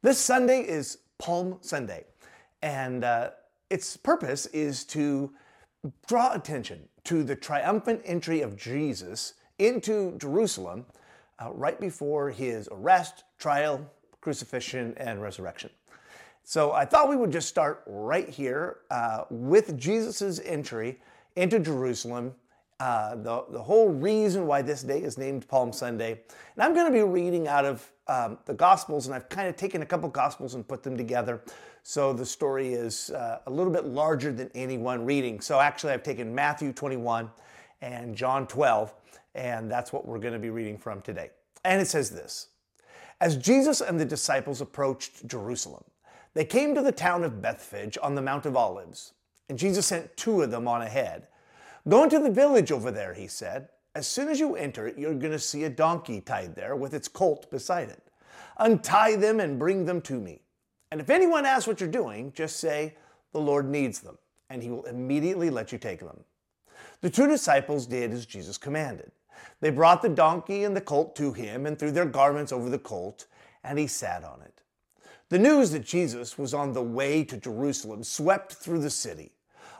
This Sunday is Palm Sunday, and its purpose is to draw attention to the triumphant entry of Jesus into Jerusalem right before his arrest, trial, crucifixion, and resurrection. So I thought we would just start right here with Jesus' entry into Jerusalem, the whole reason why this day is named Palm Sunday. And I'm going to be reading out of the Gospels, and I've kind of taken a couple Gospels and put them together. So the story is a little bit larger than any one reading. So actually I've taken Matthew 21 and John 12, and that's what we're going to be reading from today. And it says this: As Jesus and the disciples approached Jerusalem, they came to the town of Bethphage on the Mount of Olives, and Jesus sent two of them on ahead. "Go into the village over there," he said. "As soon as you enter it, you're going to see a donkey tied there with its colt beside it. Untie them and bring them to me. And if anyone asks what you're doing, just say, 'The Lord needs them,' and he will immediately let you take them." The two disciples did as Jesus commanded. They brought the donkey and the colt to him and threw their garments over the colt, and he sat on it. The news that Jesus was on the way to Jerusalem swept through the city.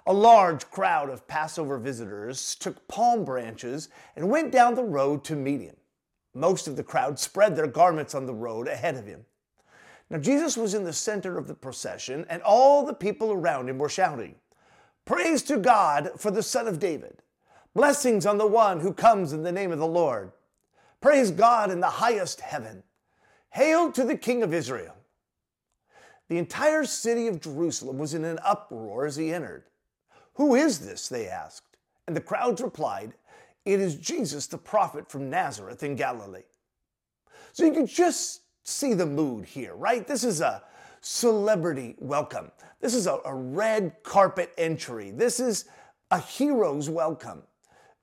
A large crowd of Passover visitors took palm branches and went down the road to meet him. Most of the crowd spread their garments on the road ahead of him. Now Jesus was in the center of the procession, and all the people around him were shouting, "Praise to God for the Son of David! Blessings on the one who comes in the name of the Lord! Praise God in the highest heaven! Hail to the King of Israel!" The entire city of Jerusalem was in an uproar as he entered. "Who is this?" they asked. And the crowds replied, "It is Jesus, the prophet from Nazareth in Galilee." So you can just see the mood here, right? This is a celebrity welcome. This is a red carpet entry. This is a hero's welcome.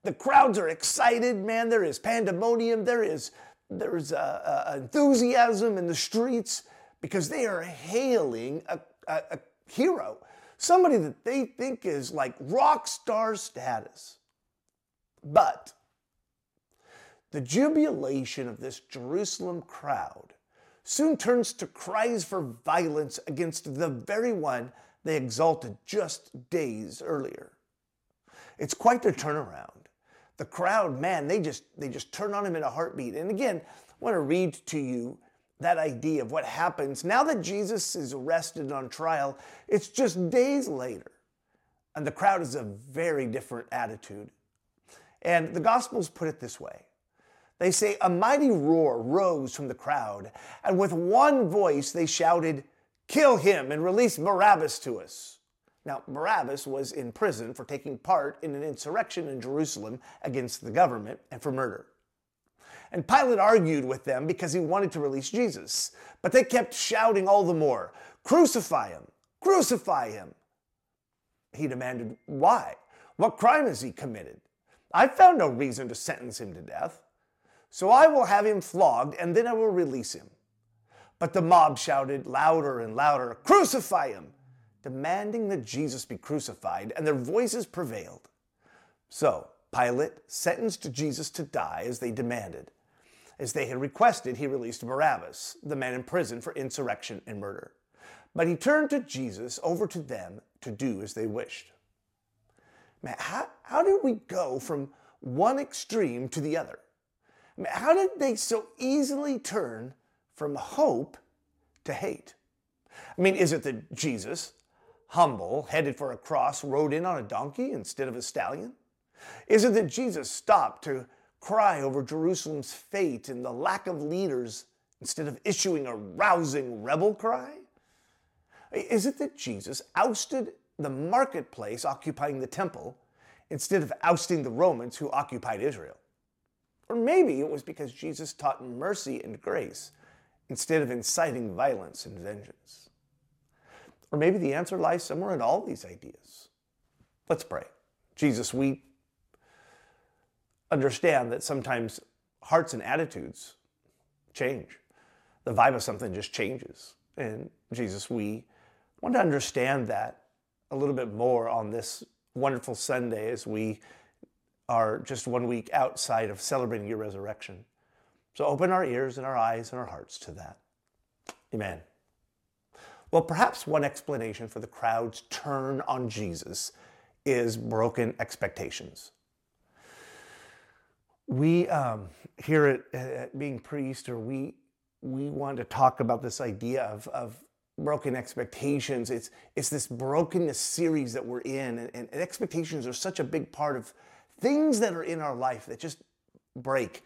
The crowds are excited, man. There is pandemonium. There is enthusiasm in the streets, because they are hailing a hero, somebody that they think is like rock star status. But the jubilation of this Jerusalem crowd soon turns to cries for violence against the very one they exalted just days earlier. It's quite the turnaround. The crowd, man, they just turn on him in a heartbeat. And again, I want to read to you that idea of what happens now that Jesus is arrested on trial. It's just days later, and the crowd is a very different attitude. And the Gospels put it this way. They say, "A mighty roar rose from the crowd, and with one voice they shouted, 'Kill him and release Barabbas to us.'" Now, Barabbas was in prison for taking part in an insurrection in Jerusalem against the government and for murder. And Pilate argued with them because he wanted to release Jesus. But they kept shouting all the more, "Crucify him! Crucify him!" He demanded, "Why? What crime has he committed? I found no reason to sentence him to death. So I will have him flogged, and then I will release him." But the mob shouted louder and louder, "Crucify him!" demanding that Jesus be crucified, and their voices prevailed. So Pilate sentenced Jesus to die as they demanded. As they had requested, he released Barabbas, the man in prison for insurrection and murder. But he turned to Jesus over to them to do as they wished. Man, how did we go from one extreme to the other? Man, how did they so easily turn from hope to hate? I mean, is it that Jesus, humble, headed for a cross, rode in on a donkey instead of a stallion? Is it that Jesus stopped to cry over Jerusalem's fate and the lack of leaders instead of issuing a rousing rebel cry? Is it that Jesus ousted the marketplace occupying the temple instead of ousting the Romans who occupied Israel? Or maybe it was because Jesus taught mercy and grace instead of inciting violence and vengeance. Or maybe the answer lies somewhere in all these ideas. Let's pray. Jesus, we understand that sometimes hearts and attitudes change. The vibe of something just changes. And Jesus, we want to understand that a little bit more on this wonderful Sunday as we are just 1 week outside of celebrating your resurrection. So open our ears and our eyes and our hearts to that. Amen. Well, perhaps one explanation for the crowd's turn on Jesus is broken expectations. We here at Being Priest, or we want to talk about this idea of broken expectations. It's this brokenness series that we're in, and expectations are such a big part of things that are in our life that just break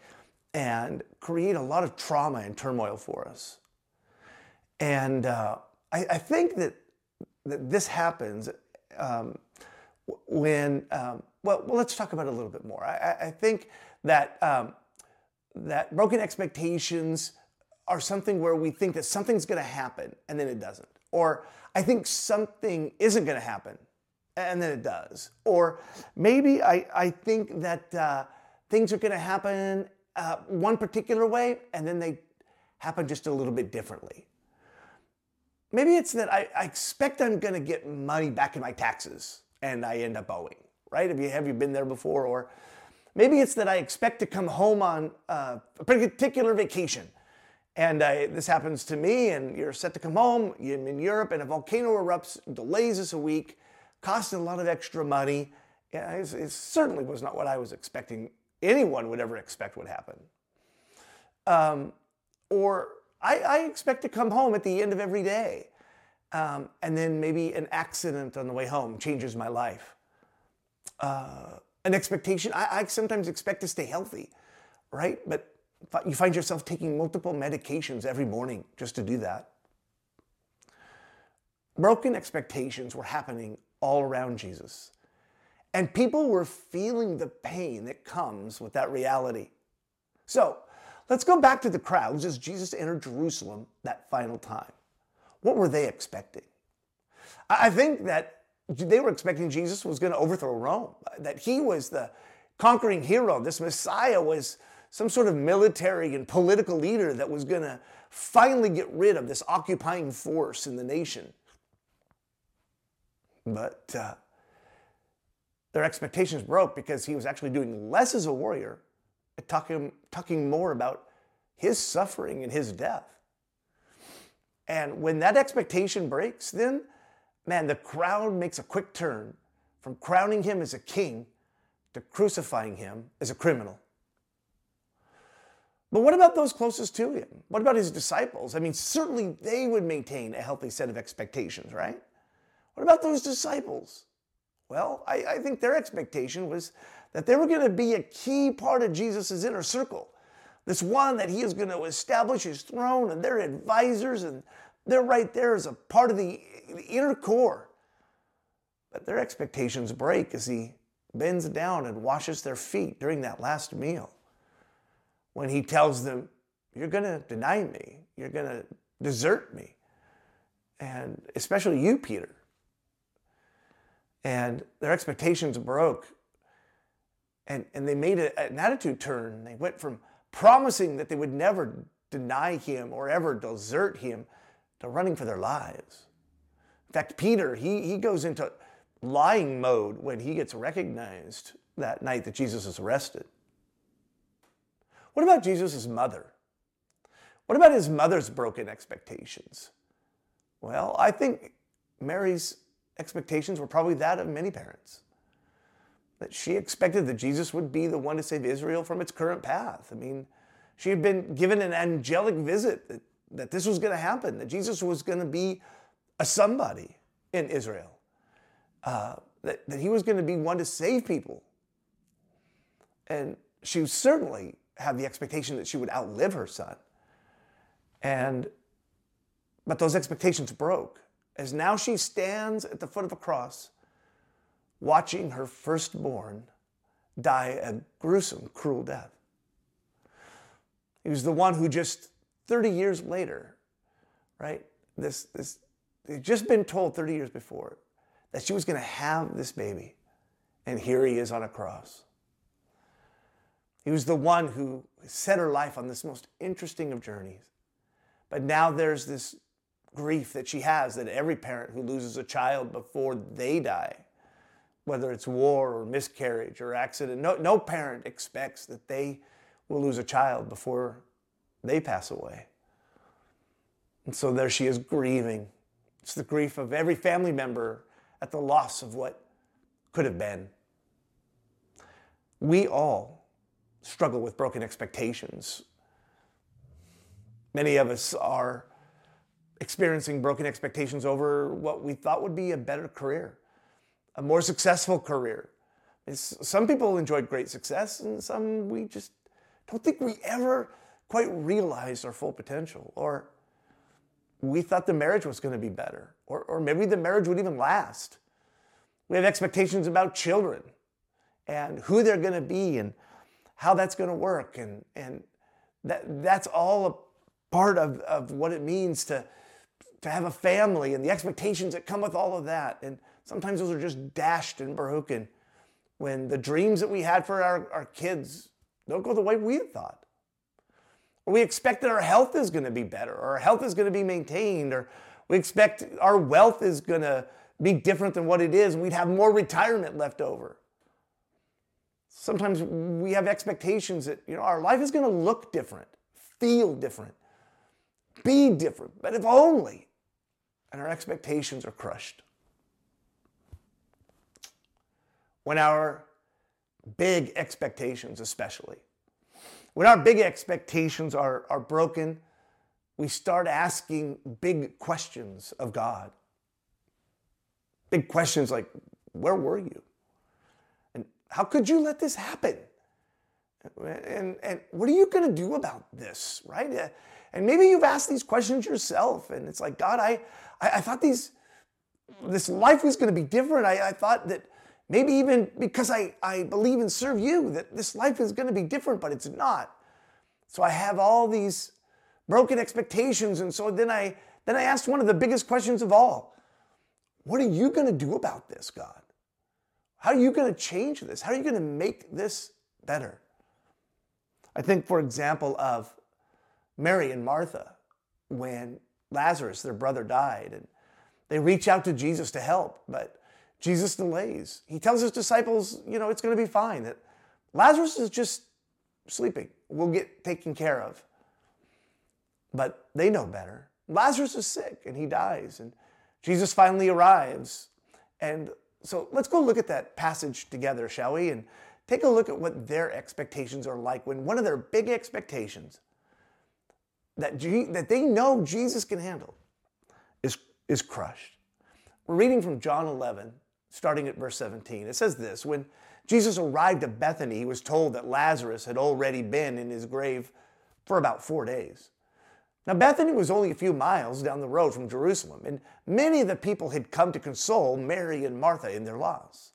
and create a lot of trauma and turmoil for us. And I think that this happens when. Well, let's talk about it a little bit more. I think that broken expectations are something where we think that something's going to happen and then it doesn't. Or I think something isn't going to happen and then it does. Or maybe I think that things are going to happen one particular way and then they happen just a little bit differently. Maybe it's that I expect I'm going to get money back in my taxes and I end up owing. Right? Have you been there before? Or maybe it's that I expect to come home on a particular vacation. And this happens to me, and you're set to come home. I'm in Europe, and a volcano erupts, delays us a week, costing a lot of extra money. Yeah, it certainly was not what I was expecting anyone would ever expect would happen. Or I expect to come home at the end of every day. And then maybe an accident on the way home changes my life. An expectation. I sometimes expect to stay healthy, right? But you find yourself taking multiple medications every morning just to do that. Broken expectations were happening all around Jesus. And people were feeling the pain that comes with that reality. So let's go back to the crowds as Jesus entered Jerusalem that final time. What were they expecting? I think that they were expecting Jesus was going to overthrow Rome, that he was the conquering hero. This Messiah was some sort of military and political leader that was going to finally get rid of this occupying force in the nation. But their expectations broke because he was actually doing less as a warrior, talking more about his suffering and his death. And when that expectation breaks, then man, the crowd makes a quick turn from crowning him as a king to crucifying him as a criminal. But what about those closest to him? What about his disciples? I mean, certainly they would maintain a healthy set of expectations, right? What about those disciples? Well, I think their expectation was that they were going to be a key part of Jesus' inner circle. This one that he is going to establish his throne, and their advisors, and they're right there as a part of the inner core. But their expectations break as he bends down and washes their feet during that last meal. When he tells them, you're going to deny me. You're going to desert me. And especially you, Peter. And their expectations broke. And they made an attitude turn. They went from promising that they would never deny him or ever desert him to running for their lives. In fact, Peter, he goes into lying mode when he gets recognized that night that Jesus is arrested. What about Jesus' mother? What about his mother's broken expectations? Well, I think Mary's expectations were probably that of many parents. That she expected that Jesus would be the one to save Israel from its current path. I mean, she had been given an angelic visit that this was going to happen, that Jesus was going to be a somebody in Israel, that he was going to be one to save people. And she certainly had the expectation that she would outlive her son. But those expectations broke, as now she stands at the foot of a cross, watching her firstborn die a gruesome, cruel death. He was the one who just 30 years later, right? This they'd just been told 30 years before that she was going to have this baby. And here he is on a cross. He was the one who set her life on this most interesting of journeys. But now there's this grief that she has, that every parent who loses a child before they die, whether it's war or miscarriage or accident, no parent expects that they will lose a child before they pass away. And so there she is grieving It's the grief of every family member at the loss of what could have been. We all struggle with broken expectations. Many of us are experiencing broken expectations over what we thought would be a better career, a more successful career. Some people enjoyed great success, and some we just don't think we ever quite realized our full potential. Or we thought the marriage was going to be better, or maybe the marriage would even last. We have expectations about children and who they're going to be and how that's going to work. And that's all a part of what it means to have a family and the expectations that come with all of that. And sometimes those are just dashed and broken when the dreams that we had for our kids don't go the way we had thought. Or we expect that our health is going to be better, or our health is going to be maintained, or we expect our wealth is going to be different than what it is, and we'd have more retirement left over. Sometimes we have expectations that, our life is going to look different, feel different, be different, but if only, and our expectations are crushed. When our big expectations, especially, when our big expectations are broken, we start asking big questions of God. Big questions like, where were you? And how could you let this happen? And what are you going to do about this, right? And maybe you've asked these questions yourself, and it's like, God, I thought this life was going to be different. I thought that maybe even because I believe and serve you, that this life is going to be different, but it's not. So I have all these broken expectations, and so then I asked one of the biggest questions of all. What are you going to do about this, God? How are you going to change this? How are you going to make this better? I think, for example, of Mary and Martha, when Lazarus, their brother, died, and they reach out to Jesus to help, but Jesus delays. He tells his disciples, it's going to be fine, that Lazarus is just sleeping. We'll get taken care of. But they know better. Lazarus is sick, and he dies, and Jesus finally arrives. And so let's go look at that passage together, shall we? And take a look at what their expectations are like when one of their big expectations that they know Jesus can handle is crushed. We're reading from John 11, starting at verse 17. It says this: when Jesus arrived at Bethany, he was told that Lazarus had already been in his grave for about 4 days. Now, Bethany was only a few miles down the road from Jerusalem, and many of the people had come to console Mary and Martha in their loss.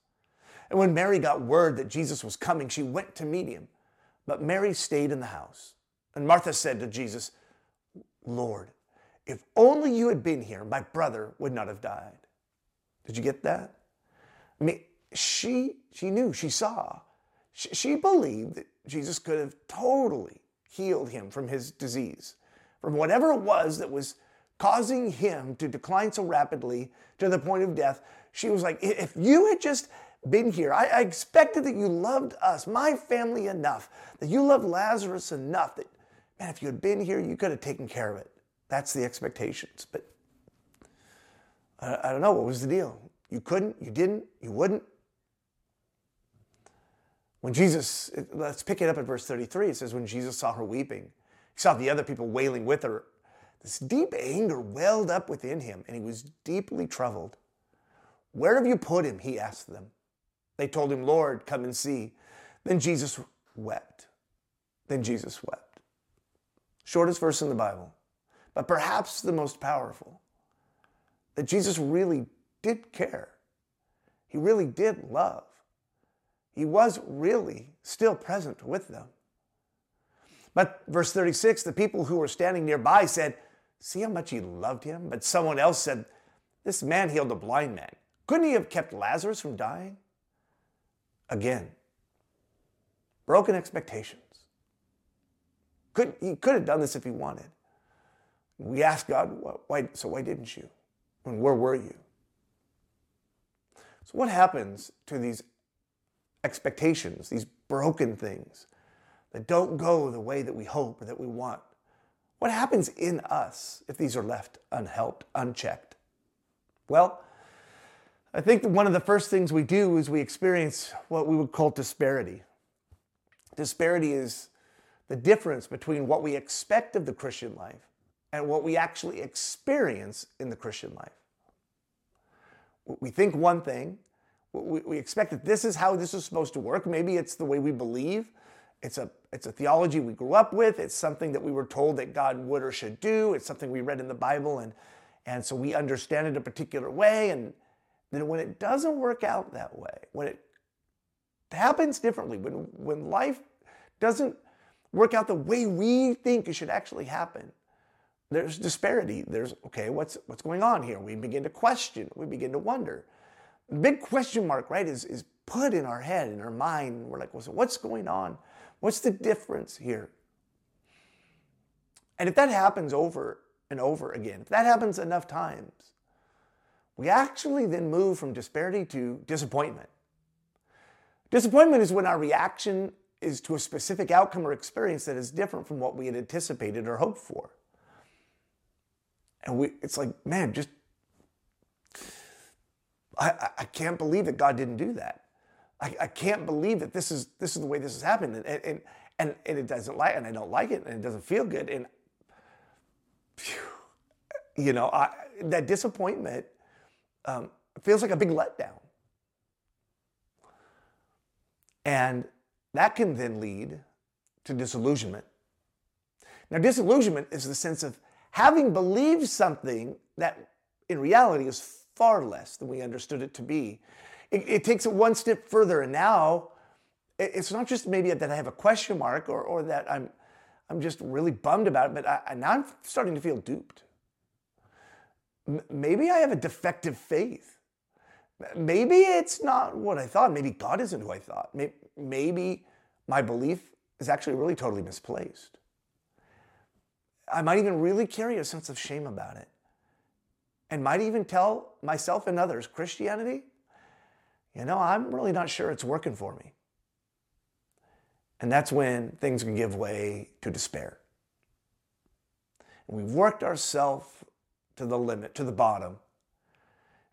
And when Mary got word that Jesus was coming, she went to meet him. But Mary stayed in the house. And Martha said to Jesus, "Lord, if only you had been here, my brother would not have died." Did you get that? I mean, she knew, she saw. She believed that Jesus could have totally healed him from his disease, from whatever it was that was causing him to decline so rapidly to the point of death. She was like, if you had just been here, I expected that you loved us, my family, enough, that you loved Lazarus enough that, man, if you had been here, you could have taken care of it. That's the expectations. But I don't know, what was the deal? You couldn't, you didn't, you wouldn't. When Jesus, let's pick it up at verse 33, it says, when Jesus saw her weeping, he saw the other people wailing with her. This deep anger welled up within him, and he was deeply troubled. "Where have you put him?" he asked them. They told him, "Lord, come and see." Then Jesus wept. Shortest verse in the Bible, but perhaps the most powerful. That Jesus really did care. He really did love. He was really still present with them. But verse 36, the people who were standing nearby said, "See how much he loved him?" But someone else said, "This man healed a blind man. Couldn't he have kept Lazarus from dying?" Again, broken expectations. He could have done this if he wanted. We ask God, why didn't you? And where were you? So what happens to these expectations, these broken things that don't go the way that we hope or that we want? What happens in us if these are left unhelped, unchecked? Well, I think that one of the first things we do is we experience what we would call disparity. Disparity is the difference between what we expect of the Christian life and what we actually experience in the Christian life. We think one thing, we expect that this is how this is supposed to work. Maybe it's the way we believe. It's a theology we grew up with. It's something that we were told that God would or should do. It's something we read in the Bible, and so we understand it a particular way. And then when it doesn't work out that way, when it happens differently, when life doesn't work out the way we think it should actually happen, there's disparity. There's, okay, what's going on here? We begin to question. We begin to wonder. The big question mark, right, is put in our head, in our mind. We're like, well, so what's going on? What's the difference here? And if that happens over and over again, if that happens enough times, we actually then move from disparity to disappointment. Disappointment is when our reaction is to a specific outcome or experience that is different from what we had anticipated or hoped for. And it's like, man, just, I can't believe that God didn't do that. I can't believe that this is the way this has happened, and it doesn't like, and I don't like it, and it doesn't feel good, and that disappointment feels like a big letdown, and that can then lead to disillusionment. Now, disillusionment is the sense of having believed something that in reality is far less than we understood it to be. It takes it one step further, and now it's not just maybe that I have a question mark or that I'm just really bummed about it, but now I'm starting to feel duped. Maybe I have a defective faith. Maybe it's not what I thought. Maybe God isn't who I thought. Maybe my belief is actually really totally misplaced. I might even really carry a sense of shame about it, and might even tell myself and others, Christianity, I'm really not sure it's working for me. And that's when things can give way to despair. And we've worked ourselves to the limit, to the bottom.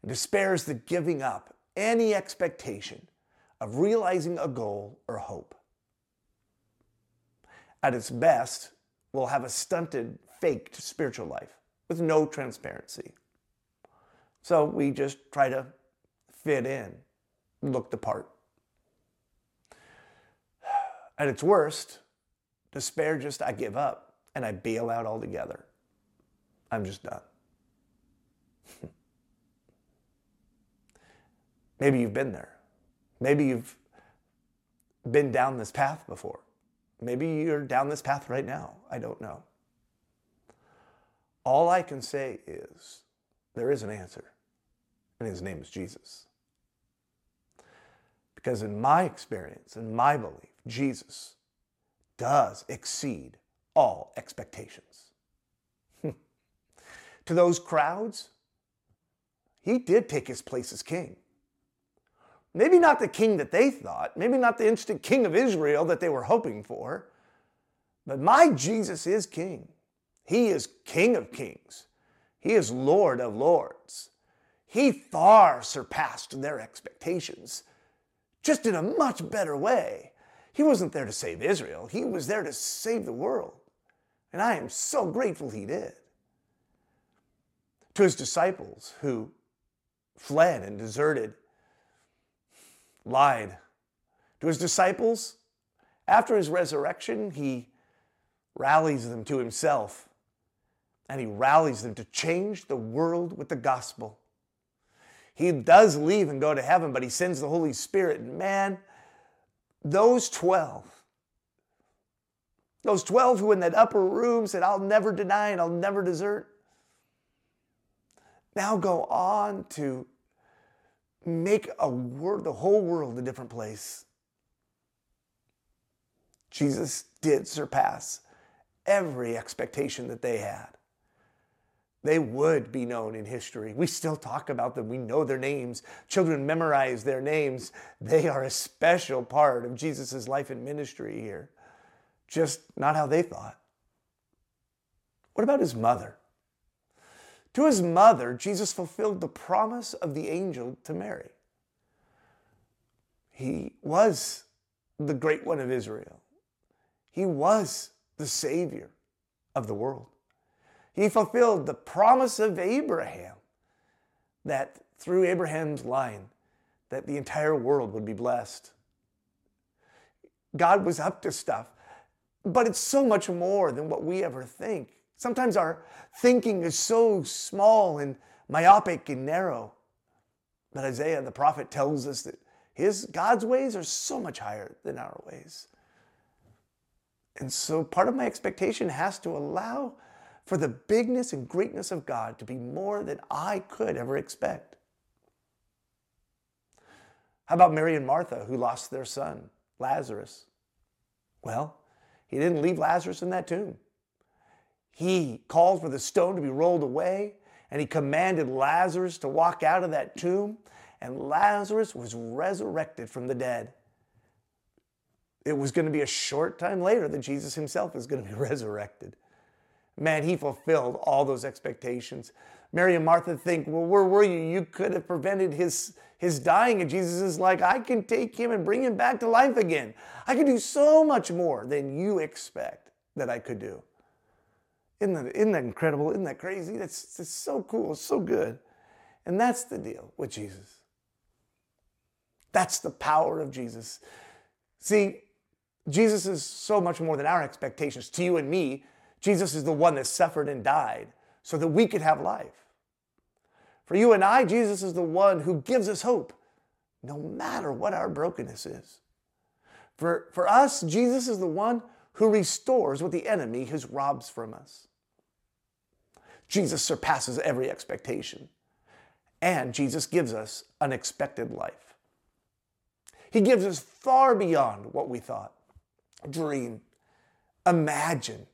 And despair is the giving up any expectation of realizing a goal or hope. At its best, we'll have a stunted, faked spiritual life with no transparency. So we just try to fit in, look the part. At its worst, despair just, I give up and I bail out altogether. I'm just done. Maybe you've been there. Maybe you've been down this path before. Maybe you're down this path right now. I don't know. All I can say is there is an answer. And his name is Jesus. Because in my experience, in my belief, Jesus does exceed all expectations. To those crowds, he did take his place as king. Maybe not the king that they thought, maybe not the instant king of Israel that they were hoping for, but my Jesus is king. He is King of Kings. He is Lord of Lords. He far surpassed their expectations, just in a much better way. He wasn't there to save Israel. He was there to save the world. And I am so grateful he did. To his disciples who fled and deserted, lied. To his disciples, after his resurrection, he rallies them to himself. And he rallies them to change the world with the gospel. He does leave and go to heaven, but he sends the Holy Spirit. And man, those 12 who in that upper room said, I'll never deny and I'll never desert, now go on to make the whole world a different place. Jesus did surpass every expectation that they had. They would be known in history. We still talk about them. We know their names. Children memorize their names. They are a special part of Jesus' life and ministry here. Just not how they thought. What about his mother? To his mother, Jesus fulfilled the promise of the angel to Mary. He was the great one of Israel. He was the Savior of the world. He fulfilled the promise of Abraham that through Abraham's line, that the entire world would be blessed. God was up to stuff, but it's so much more than what we ever think. Sometimes our thinking is so small and myopic and narrow. But Isaiah the prophet tells us that God's ways are so much higher than our ways. And so part of my expectation has to allow for the bigness and greatness of God to be more than I could ever expect. How about Mary and Martha, who lost their son, Lazarus? Well, he didn't leave Lazarus in that tomb. He called for the stone to be rolled away, and he commanded Lazarus to walk out of that tomb, and Lazarus was resurrected from the dead. It was going to be a short time later that Jesus himself is going to be resurrected. Man, he fulfilled all those expectations. Mary and Martha think, well, where were you? You could have prevented his dying. And Jesus is like, I can take him and bring him back to life again. I can do so much more than you expect that I could do. Isn't that incredible? Isn't that crazy? That's so cool. It's so good. And that's the deal with Jesus. That's the power of Jesus. See, Jesus is so much more than our expectations. To you and me, Jesus is the one that suffered and died so that we could have life. For you and I, Jesus is the one who gives us hope, no matter what our brokenness is. For us, Jesus is the one who restores what the enemy has robbed from us. Jesus surpasses every expectation, and Jesus gives us unexpected life. He gives us far beyond what we thought, dream, imagine.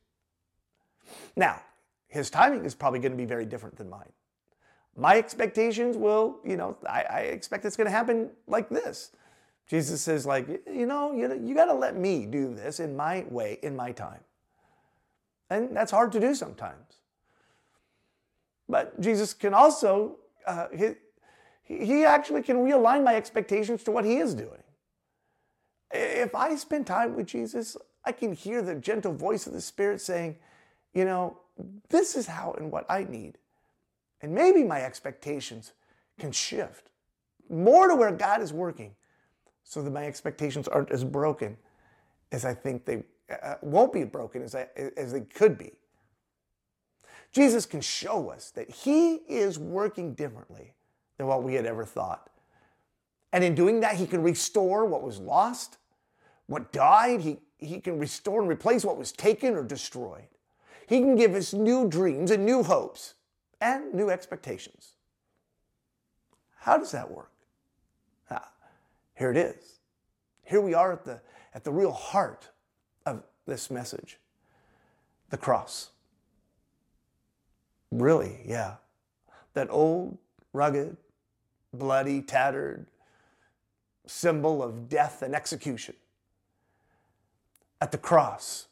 Now, his timing is probably going to be very different than mine. My expectations will, I expect it's going to happen like this. Jesus says, you got to let me do this in my way, in my time. And that's hard to do sometimes. But Jesus can also, he actually can realign my expectations to what he is doing. If I spend time with Jesus, I can hear the gentle voice of the Spirit saying, this is how and what I need. And maybe my expectations can shift more to where God is working so that my expectations aren't as broken as I think they won't be broken as they could be. Jesus can show us that he is working differently than what we had ever thought. And in doing that, he can restore what was lost, what died. He can restore and replace what was taken or destroyed. He can give us new dreams and new hopes and new expectations. How does that work? Here it is. Here we are at the real heart of this message, the cross. Really, yeah. That old, rugged, bloody, tattered symbol of death and execution. At the cross,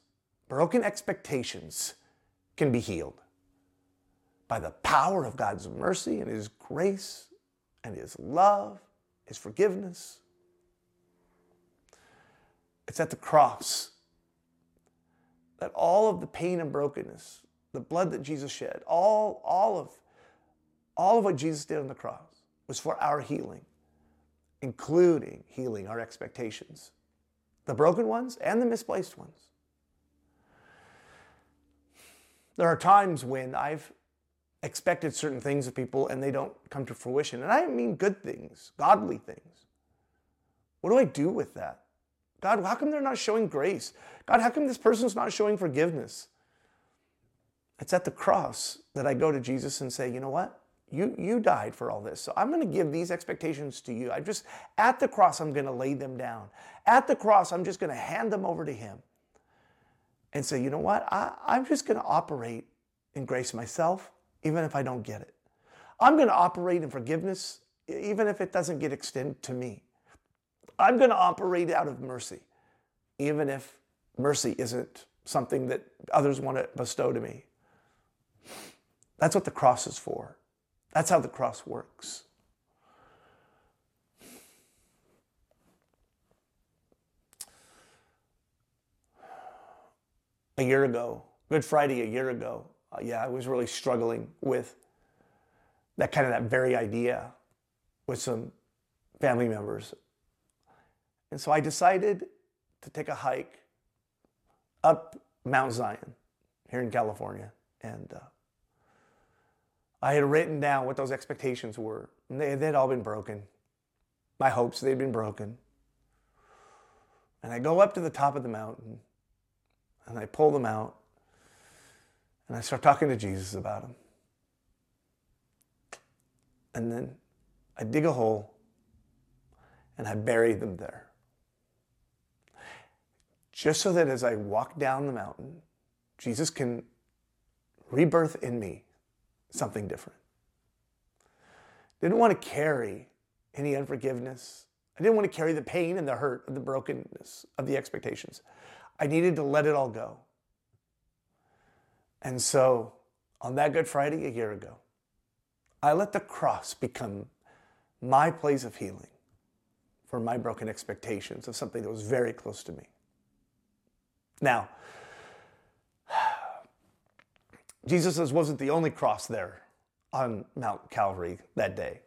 broken expectations can be healed by the power of God's mercy and his grace and his love, his forgiveness. It's at the cross that all of the pain and brokenness, the blood that Jesus shed, all of what Jesus did on the cross was for our healing, including healing our expectations, the broken ones and the misplaced ones. There are times when I've expected certain things of people and they don't come to fruition. And I mean good things, godly things. What do I do with that? God, how come they're not showing grace? God, how come this person's not showing forgiveness? It's at the cross that I go to Jesus and say, you know what? You died for all this. So I'm going to give these expectations to you. At the cross, I'm going to lay them down. At the cross, I'm just going to hand them over to him. And say, you know what? I'm just going to operate in grace myself, even if I don't get it. I'm going to operate in forgiveness, even if it doesn't get extended to me. I'm going to operate out of mercy, even if mercy isn't something that others want to bestow to me. That's what the cross is for. That's how the cross works. A year ago, Good Friday a year ago, I was really struggling with that very idea with some family members. And so I decided to take a hike up Mount Zion here in California. And I had written down what those expectations were. And they'd all been broken. My hopes, they'd been broken. And I go up to the top of the mountain and I pull them out and I start talking to Jesus about them. And then I dig a hole and I bury them there. Just so that as I walk down the mountain, Jesus can rebirth in me something different. Didn't want to carry any unforgiveness. I didn't want to carry the pain and the hurt of the brokenness of the expectations. I needed to let it all go. And so on that Good Friday a year ago, I let the cross become my place of healing for my broken expectations of something that was very close to me. Now, Jesus wasn't the only cross there on Mount Calvary that day.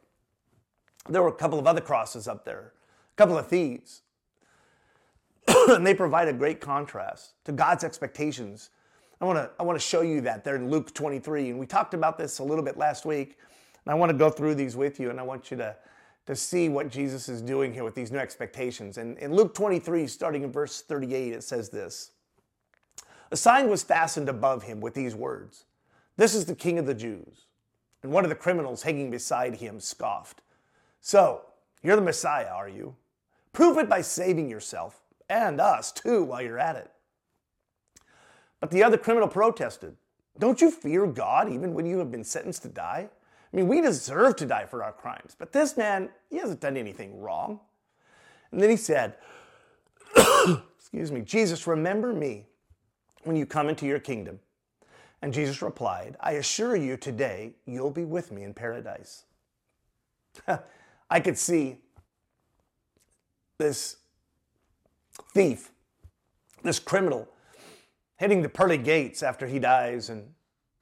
There were a couple of other crosses up there, a couple of thieves. And they provide a great contrast to God's expectations. I want to show you that there in Luke 23. And we talked about this a little bit last week. And I want to go through these with you. And I want you to see what Jesus is doing here with these new expectations. And in Luke 23, starting in verse 38, it says this. A sign was fastened above him with these words. This is the King of the Jews. And one of the criminals hanging beside him scoffed. So, you're the Messiah, are you? Prove it by saving yourself and us too while you're at it. But the other criminal protested, don't you fear God even when you have been sentenced to die? I mean, we deserve to die for our crimes, but this man, he hasn't done anything wrong. And then he said, excuse me, Jesus, remember me when you come into your kingdom. And Jesus replied, I assure you today, you'll be with me in paradise. I could see this thief, this criminal, hitting the pearly gates after he dies and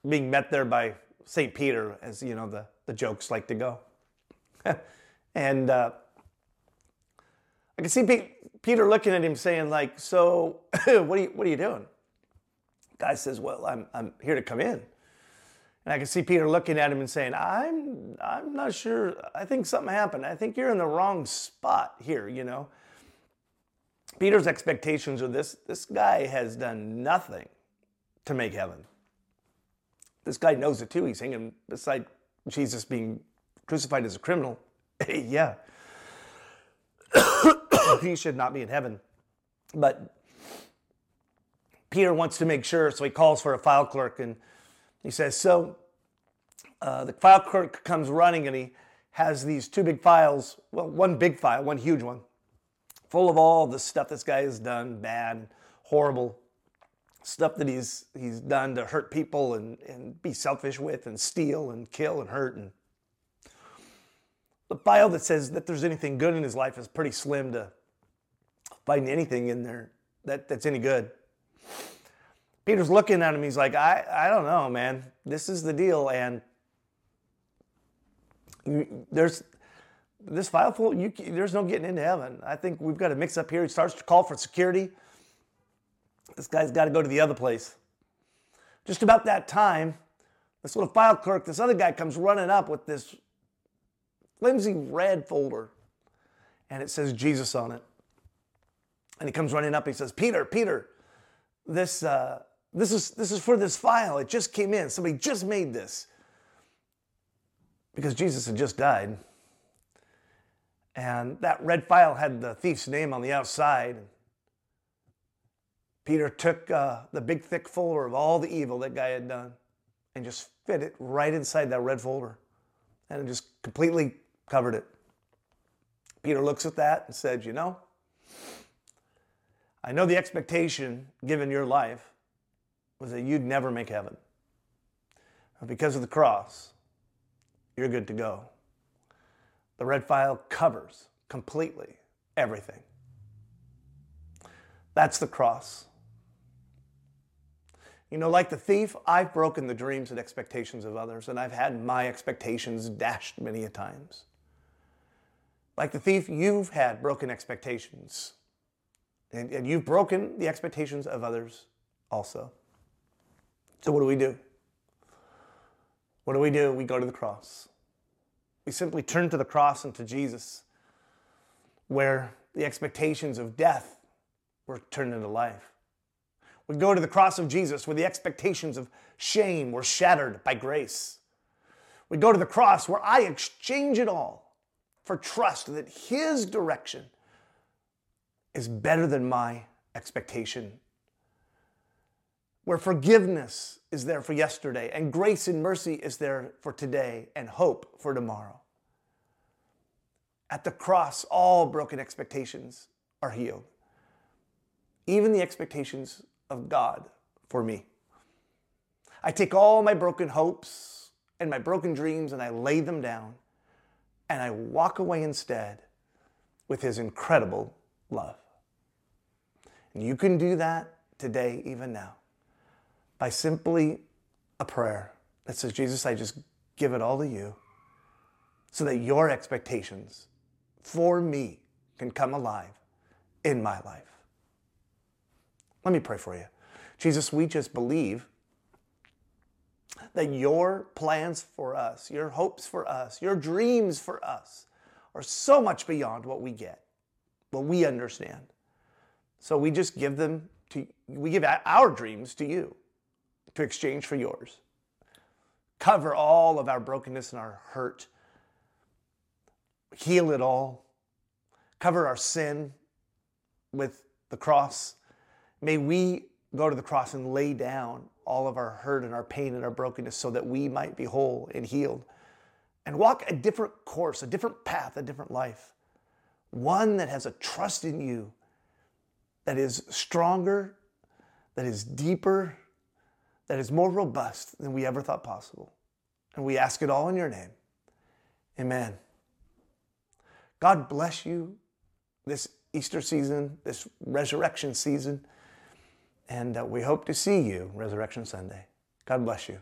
being met there by St. Peter, as you know, the jokes like to go. And I can see Peter looking at him saying like, so what are you doing? The guy says, well, I'm here to come in. And I can see Peter looking at him and saying, I'm not sure. I think something happened. I think you're in the wrong spot here, you know. Peter's expectations are this guy has done nothing to make heaven. This guy knows it too. He's hanging beside Jesus being crucified as a criminal. Yeah. He should not be in heaven. But Peter wants to make sure, so he calls for a file clerk and he says, so the file clerk comes running and he has these two big files, well, one big file, one huge one, full of all the stuff this guy has done, bad, horrible stuff that he's done to hurt people and be selfish with and steal and kill and hurt. And the file that says that there's anything good in his life is pretty slim to find anything in there that's any good. Peter's looking at him. He's like, I don't know, man. This is the deal. And this file full, there's no getting into heaven. I think we've got a mix up here. He starts to call for security. This guy's got to go to the other place. Just about that time, this little file clerk, this other guy comes running up with this flimsy red folder. And it says Jesus on it. And he comes running up. And he says, Peter, this is for this file. It just came in. Somebody just made this. Because Jesus had just died. And that red file had the thief's name on the outside. Peter took the big thick folder of all the evil that guy had done and just fit it right inside that red folder and it just completely covered it. Peter looks at that and said, you know, I know the expectation given your life was that you'd never make heaven. because of the cross, you're good to go. The red file covers completely everything. That's the cross. You know, like the thief, I've broken the dreams and expectations of others, and I've had my expectations dashed many a times. Like the thief, you've had broken expectations, and you've broken the expectations of others also. So what do we do? What do? We go to the cross. We simply turn to the cross and to Jesus, where the expectations of death were turned into life. We go to the cross of Jesus where the expectations of shame were shattered by grace. We go to the cross where I exchange it all for trust that His direction is better than my expectation. Where forgiveness is there for yesterday and grace and mercy is there for today and hope for tomorrow. At the cross, all broken expectations are healed. Even the expectations of God for me. I take all my broken hopes and my broken dreams and I lay them down and I walk away instead with His incredible love. And you can do that today, even now, by simply a prayer that says, Jesus, I just give it all to You so that Your expectations for me can come alive in my life. Let me pray for You. Jesus, we just believe that Your plans for us, Your hopes for us, Your dreams for us are so much beyond what we get, what we understand. So we just give them to, we give our dreams to You to exchange for Yours. Cover all of our brokenness and our hurt. Heal it all. Cover our sin with the cross. May we go to the cross and lay down all of our hurt and our pain and our brokenness so that we might be whole and healed and walk a different course, a different path, a different life. One that has a trust in You that is stronger, that is deeper, that is more robust than we ever thought possible. And we ask it all in Your name. Amen. God bless you this Easter season, this resurrection season. And we hope to see you Resurrection Sunday. God bless you.